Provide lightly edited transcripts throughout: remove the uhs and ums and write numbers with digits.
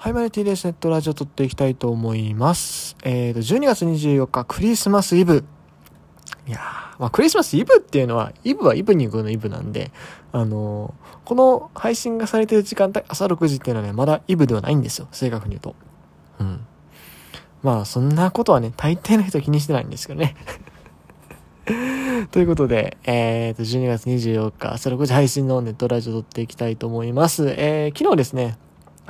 はい、マネティです。ネットラジオ撮っていきたいと思います。12月24日、クリスマスイブ。いやー、クリスマスイブっていうのは、イブはイブニングのイブなんで、この配信がされてる時間帯、朝6時っていうのはね、まだイブではないんですよ。正確に言うと。うん。そんなことはね、大抵の人気にしてないんですけどね。ということで、12月24日、朝6時配信のネットラジオ撮っていきたいと思います。昨日ですね、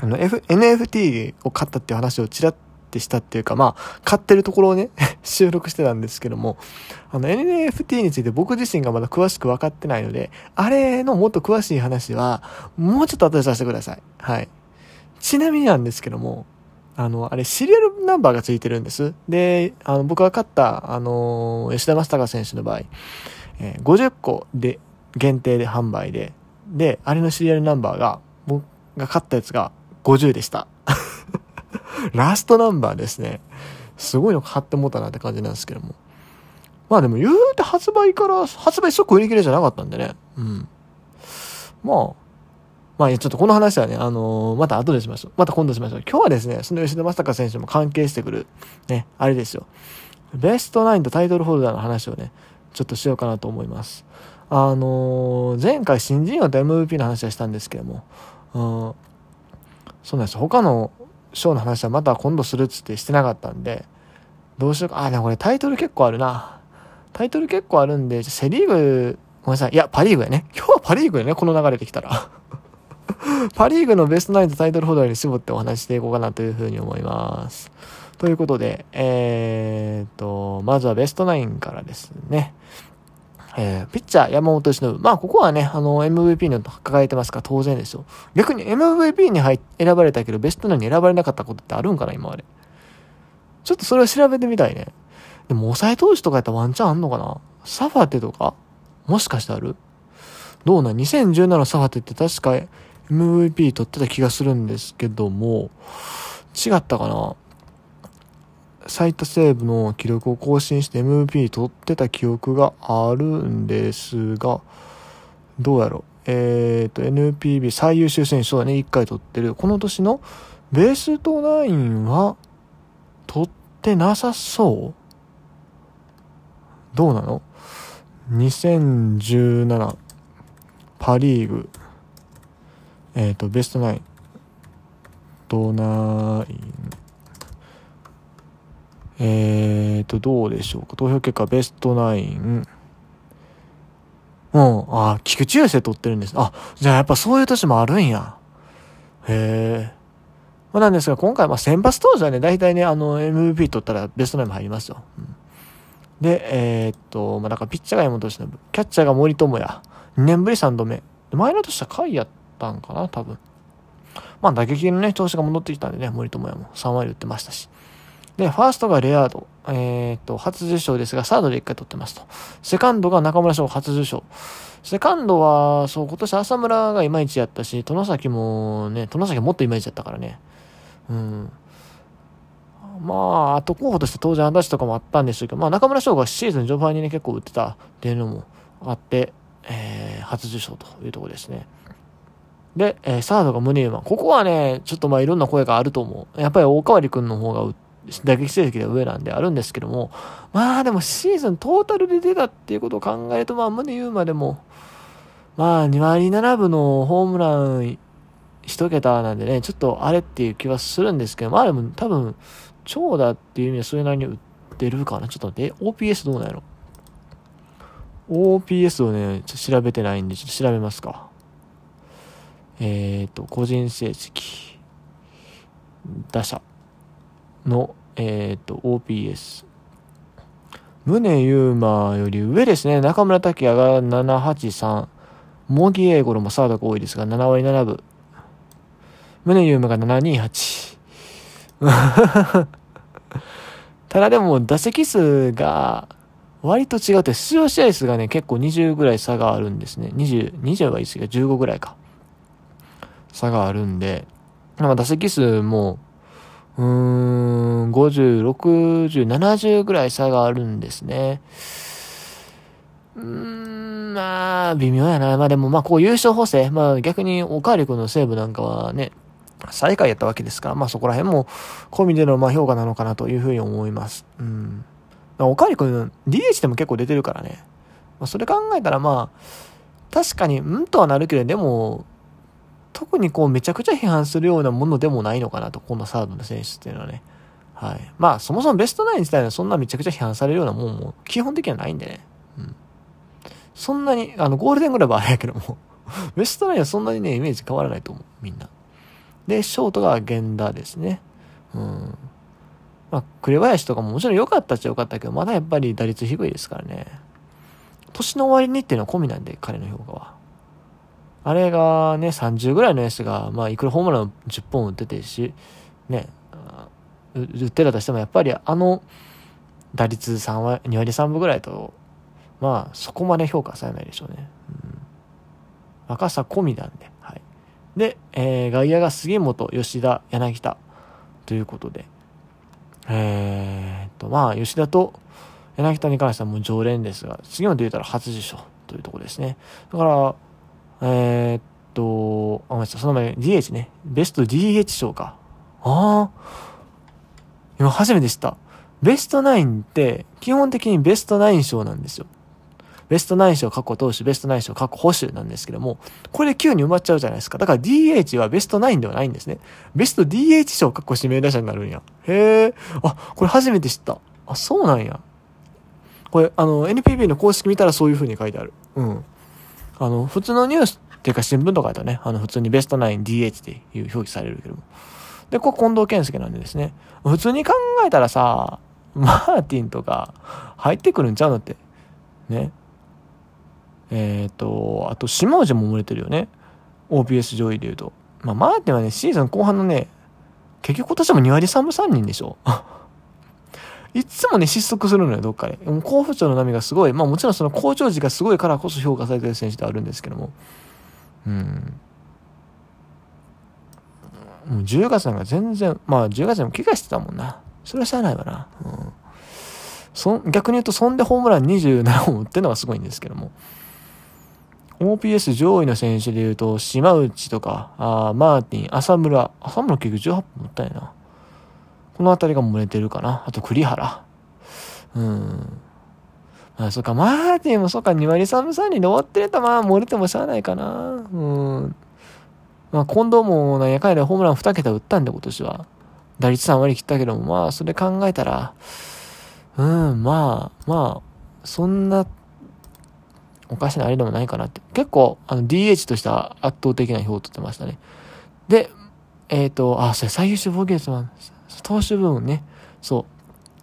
NFT を買ったっていう話をちらってしたっていうか、買ってるところをね、収録してたんですけども、NFT について僕自身がまだ詳しく分かってないので、あれのもっと詳しい話は、もうちょっと後でさせてください。はい。ちなみになんですけども、あれ、シリアルナンバーがついてるんです。で、僕が買った、吉田正尚選手の場合、50個で、限定で販売で、で、あれのシリアルナンバーが、僕が買ったやつが、50でした。ラストナンバーですね。すごいの買ってもたなって感じなんですけども。でも言うて発売即売り切れじゃなかったんでね。うん。ちょっとこの話はね、また今度しましょう。今日はですね、その吉田正尚選手も関係してくる、ね、あれですよ。ベストナインとタイトルホルダーの話をね、ちょっとしようかなと思います。前回新人王と MVP の話はしたんですけども、そうなんです。他の賞の話はまた今度するっつってしてなかったんで、どうしようか。でもこれタイトル結構あるんで、セリーグ、ごめんなさい。いや、パリーグやね。今日はパリーグやね。この流れできたら。パリーグのベストナインとタイトルホルダーに絞ってお話していこうかなというふうに思います。ということで、まずはベストナインからですね。ピッチャー山本由伸。ここはね、MVP の抱えてますから当然でしょ。逆に MVP に選ばれたけどベストナインに選ばれなかったことってあるんかな、今まで。ちょっとそれを調べてみたいね。でも、抑え投手とかやったらワンチャンあんのかな。サファテとかもしかしてある？どうなん？2017サファテって確か MVP 取ってた気がするんですけども、違ったかな。最多セーブの記録を更新して MVP 取ってた記憶があるんですが、どうやろう。NPB 最優秀選手、そうだね、1回取ってる。この年のベストナインは取ってなさそう？どうなの？ 2017 パリーグ、ベストナイン。どうでしょうか。投票結果、ベストナイン。菊池雄星取ってるんです。じゃあやっぱそういう年もあるんや。へえ。なんですが、今回、先発投手はね、大体ね、MVP 取ったらベストナインも入りますよ。うん、で、だからピッチャーが山本由伸、キャッチャーが森友哉。2年ぶり3度目。前の年は甲斐やったんかな、多分。打撃のね、調子が戻ってきたんでね、森友哉も3割打ってましたし。で、ファーストがレアード。初受賞ですが、サードで1回取ってますと。セカンドが中村翔吾初受賞。セカンドは、今年浅村がいまいちやったし、外崎もっといまいちやったからね。うん。あと候補として当然安打とかもあったんですけど、中村翔吾がシーズン序盤にね、結構打ってたっていうのもあって、初受賞というところですね。で、サードが宗馬。ここはね、ちょっといろんな声があると思う。やっぱり大川君の方が打って、打撃成績では上なんであるんですけども、でもシーズントータルで出たっていうことを考えると、宗佑磨でも、2割7分のホームラン1桁なんでね、ちょっとあれっていう気はするんですけど、でも多分、長打っていう意味はそれなりに打ってるかな。ちょっと待って、OPS どうなんやろ？ OPS をね、調べてないんで、ちょっと調べますか。個人成績、打者の、OPS。宗佑磨より上ですね。中村拓也が783。茂木英五郎もサードが多いですが、7割7分。宗佑磨が728。ただでも、打席数が割と違って、出場試合数がね、結構20ぐらい差があるんですね。20は言い過ぎが15ぐらいか。差があるんで、打席数も、50、60、70ぐらい差があるんですね。微妙やな。でも、こう優勝補正。逆に、おかわり君のセーブなんかはね、最下位やったわけですから、まあそこら辺も込みでのまあ評価なのかなというふうに思います。うん。おかわりくん DH でも結構出てるからね。まあ、それ考えたらまあ確かにうんとはなるけど、でも特にこうめちゃくちゃ批判するようなものでもないのかなと、このサードの選手っていうのはね。はい。まあそもそもベストナイン自体はそんなめちゃくちゃ批判されるようなもんも基本的にはないんでね。うん。そんなにゴールデングラブはあれやけども。ベストナインはそんなにねイメージ変わらないと思う、みんな。でショートが源田ですね。うん。まあ栗林とかももちろん良かったっちゃ良かったけど、まだやっぱり打率低いですからね。年の終わりにっていうのは込みなんで、彼の評価は。あれがね30ぐらいのやつがまあいくらホームラン10本打っててしね打ってたとしても、やっぱり打率3割2割3分ぐらいと、まあそこまで評価されないでしょうね。うん、若さ込みなんで。はい。で、外野が杉本、吉田、柳田ということで、まあ吉田と柳田に関してはもう常連ですが、杉本言うたら初受賞というところですね。だからその前に DH ね、ベスト DH 賞か。ああ、今初めて知った。ベストナインって基本的にベストナイン賞なんですよ。ベストナイン賞過去投手、ベストナイン賞過去捕手なんですけども、これで9に埋まっちゃうじゃないですか。だから DH はベストナインではないんですね。ベスト DH 賞過去指名打者になるんや。へえ。あ、これ初めて知った。あ、そうなんや。これNPB の公式見たらそういう風に書いてある。うん。普通のニュースっていうか新聞とかやったらね、普通にベストナイン DH っていう表記されるけども。で、これ近藤健介なんでですね。普通に考えたらさ、マーティンとか入ってくるんちゃうのって。ね。あと、島内も漏れてるよね。OPS 上位で言うと。まあ、マーティンはね、シーズン後半のね、結局今年も2割3分3人でしょ。いつもね、失速するのよ、どっかで。好不調の波がすごい。まあ、もちろんその好調時がすごいからこそ評価されてる選手であるんですけども。もう10月なんか全然、まあ10月でも怪我してたもんな。それはしゃあないわな。うん。逆に言うと、そんでホームラン27本打ってるのがすごいんですけども。OPS 上位の選手で言うと、島内とか、マーティン、浅村。浅村結局18本打ったんやな。このあたりが漏れてるかな。あと栗原。あ、そっか、マーティンもそっか、2割3分3厘で終わってると、まあ漏れてもしゃあないかな。まあ、近藤もなんやかんやでホームラン2桁打ったんで、今年は。打率3割切ったけども、まあ、それ考えたら、まあ、そんな、おかしなあれでもないかなって。結構、DH としては圧倒的な票を取ってましたね。で、それ最優秀防御率は、投手部門ね。そ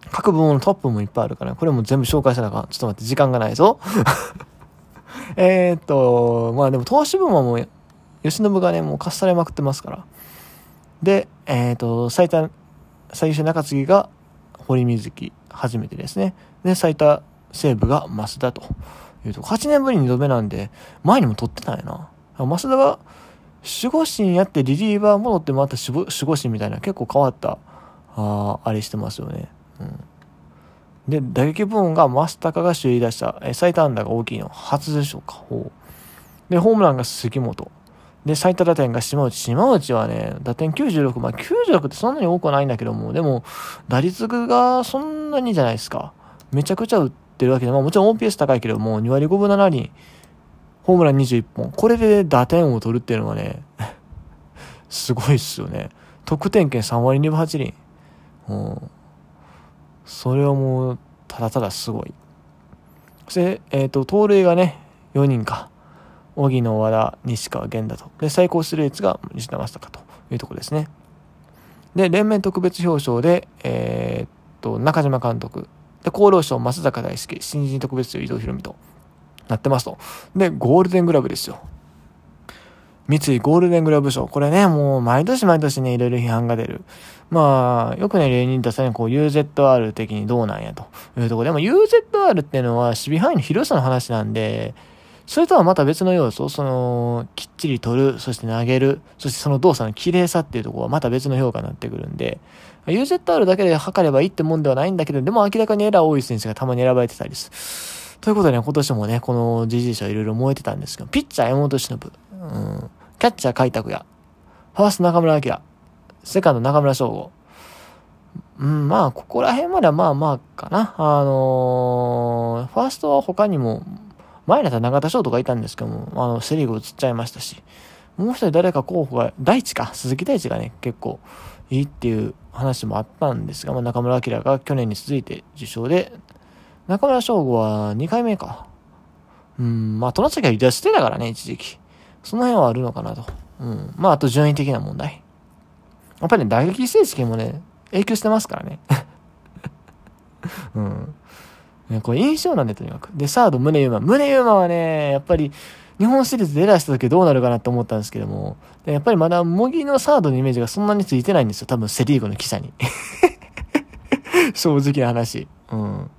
う。各部門のトップもいっぱいあるから、これも全部紹介したのか、ちょっと待って、時間がないぞ。まあでも投手部門も、吉信がね、もうかっされまくってますから。で、最優秀中継ぎが堀瑞樹、初めてですね。で、最多セーブが増田というと、8年ぶりに2度目なんで、前にも取ってたんやな。増田が守護神やってリリーバー戻ってまた守護神みたいな、結構変わった、あれしてますよね。うん。で、打撃部門が増高が首位打者、最多安打が大きいの、初でしょうか。で、ホームランが杉本。で、最多打点が島内。島内はね、打点96。まあ、96ってそんなに多くはないんだけども、でも、打率がそんなにじゃないですか。めちゃくちゃ打ってるわけで、まあもちろん OPS 高いけども、2割5分7厘、ホームラン21本。これで打点を取るっていうのはね、すごいっすよね。得点圏3割2分8厘。それはもう、ただただすごい。そして、盗塁がね、4人か。荻野、和田、西川、源田と。で、最高出塁率が西田正孝というところですね。で、連盟特別表彰で、中島監督。で、厚労省、松坂大輔、新人特別賞、伊藤博美となってますと。で、ゴールデングラブですよ。三井ゴールデングラブ賞。これね、もう毎年毎年ね、いろいろ批判が出る。まあ、よくね、例に出される、こう、UZR 的にどうなんやというところで、でも UZR っていうのは、守備範囲の広さの話なんで、それとはまた別の要素、きっちり取る、そして投げる、そしてその動作の綺麗さっていうところはまた別の評価になってくるんで、UZR だけで測ればいいってもんではないんだけど、でも明らかにエラー多い選手がたまに選ばれてたりです。ということでね、今年もね、この GG 賞いろいろ燃えてたんですけど、ピッチャー山本忍、キャッチャー開拓也、ファースト中村晃、セカンド中村翔吾。うん、まあ、ここら辺まではまあまあかな。ファーストは他にも、前だったら中田翔とかいたんですけども、セリーグ移っちゃいましたし、もう一人誰か候補が、鈴木大地がね、結構いいっていう話もあったんですが、まあ、中村晃が去年に続いて受賞で、中村翔吾は2回目か。うん、まあ、殿崎は離脱してたからね、一時期。その辺はあるのかなと。うん。まあ、あと順位的な問題。やっぱりね、打撃成績もね、影響してますからね。うん。ね、これ印象なんで、とにかく。で、サード、宗佑馬はね、やっぱり、日本シリーズでエラーした時どうなるかなと思ったんですけども、でやっぱりまだ、茂木のサードのイメージがそんなについてないんですよ。多分、セリーグの記者に。正直な話。うん。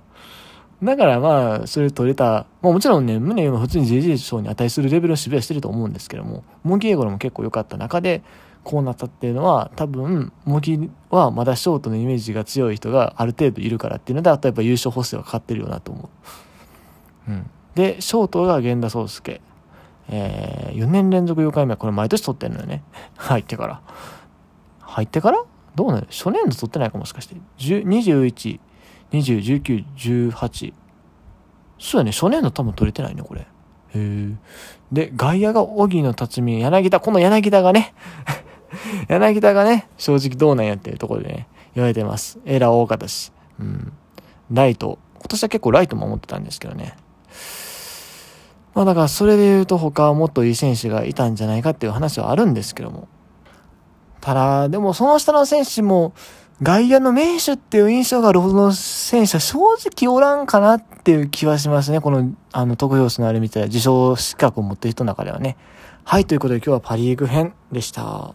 だからまあ、それ取れた、まあもちろんね、宗佑馬普通に JJ 賞に値するレベルの守備はしてると思うんですけども、茂木英語も結構良かった中で、こうなったっていうのは、多分、茂木はまだショートのイメージが強い人がある程度いるからっていうので、あとやっぱ優勝補正はかかってるよなと思う。うん。で、ショートが源田壮亮。4年連続4回目はこれ毎年取ってるのよね。入ってからどうなる？初年度取ってないかもしかして。21。20、19、18。そうやね。初年度多分取れてないね、これ。へえ。で、外野が荻野辰巳、柳田、この柳田がね、正直どうなんやっていうところでね、言われてます。エラー多かったし。うん。ライト。今年は結構ライトも持ってたんですけどね。まあだからそれで言うと他はもっといい選手がいたんじゃないかっていう話はあるんですけども。ただ、でもその下の選手も、外野の名手っていう印象があるほどの選手は正直おらんかなっていう気はしますね。この、特表紙のあれみたいな受賞資格を持っている人の中ではね。はい、ということで今日はパリーグ編でした。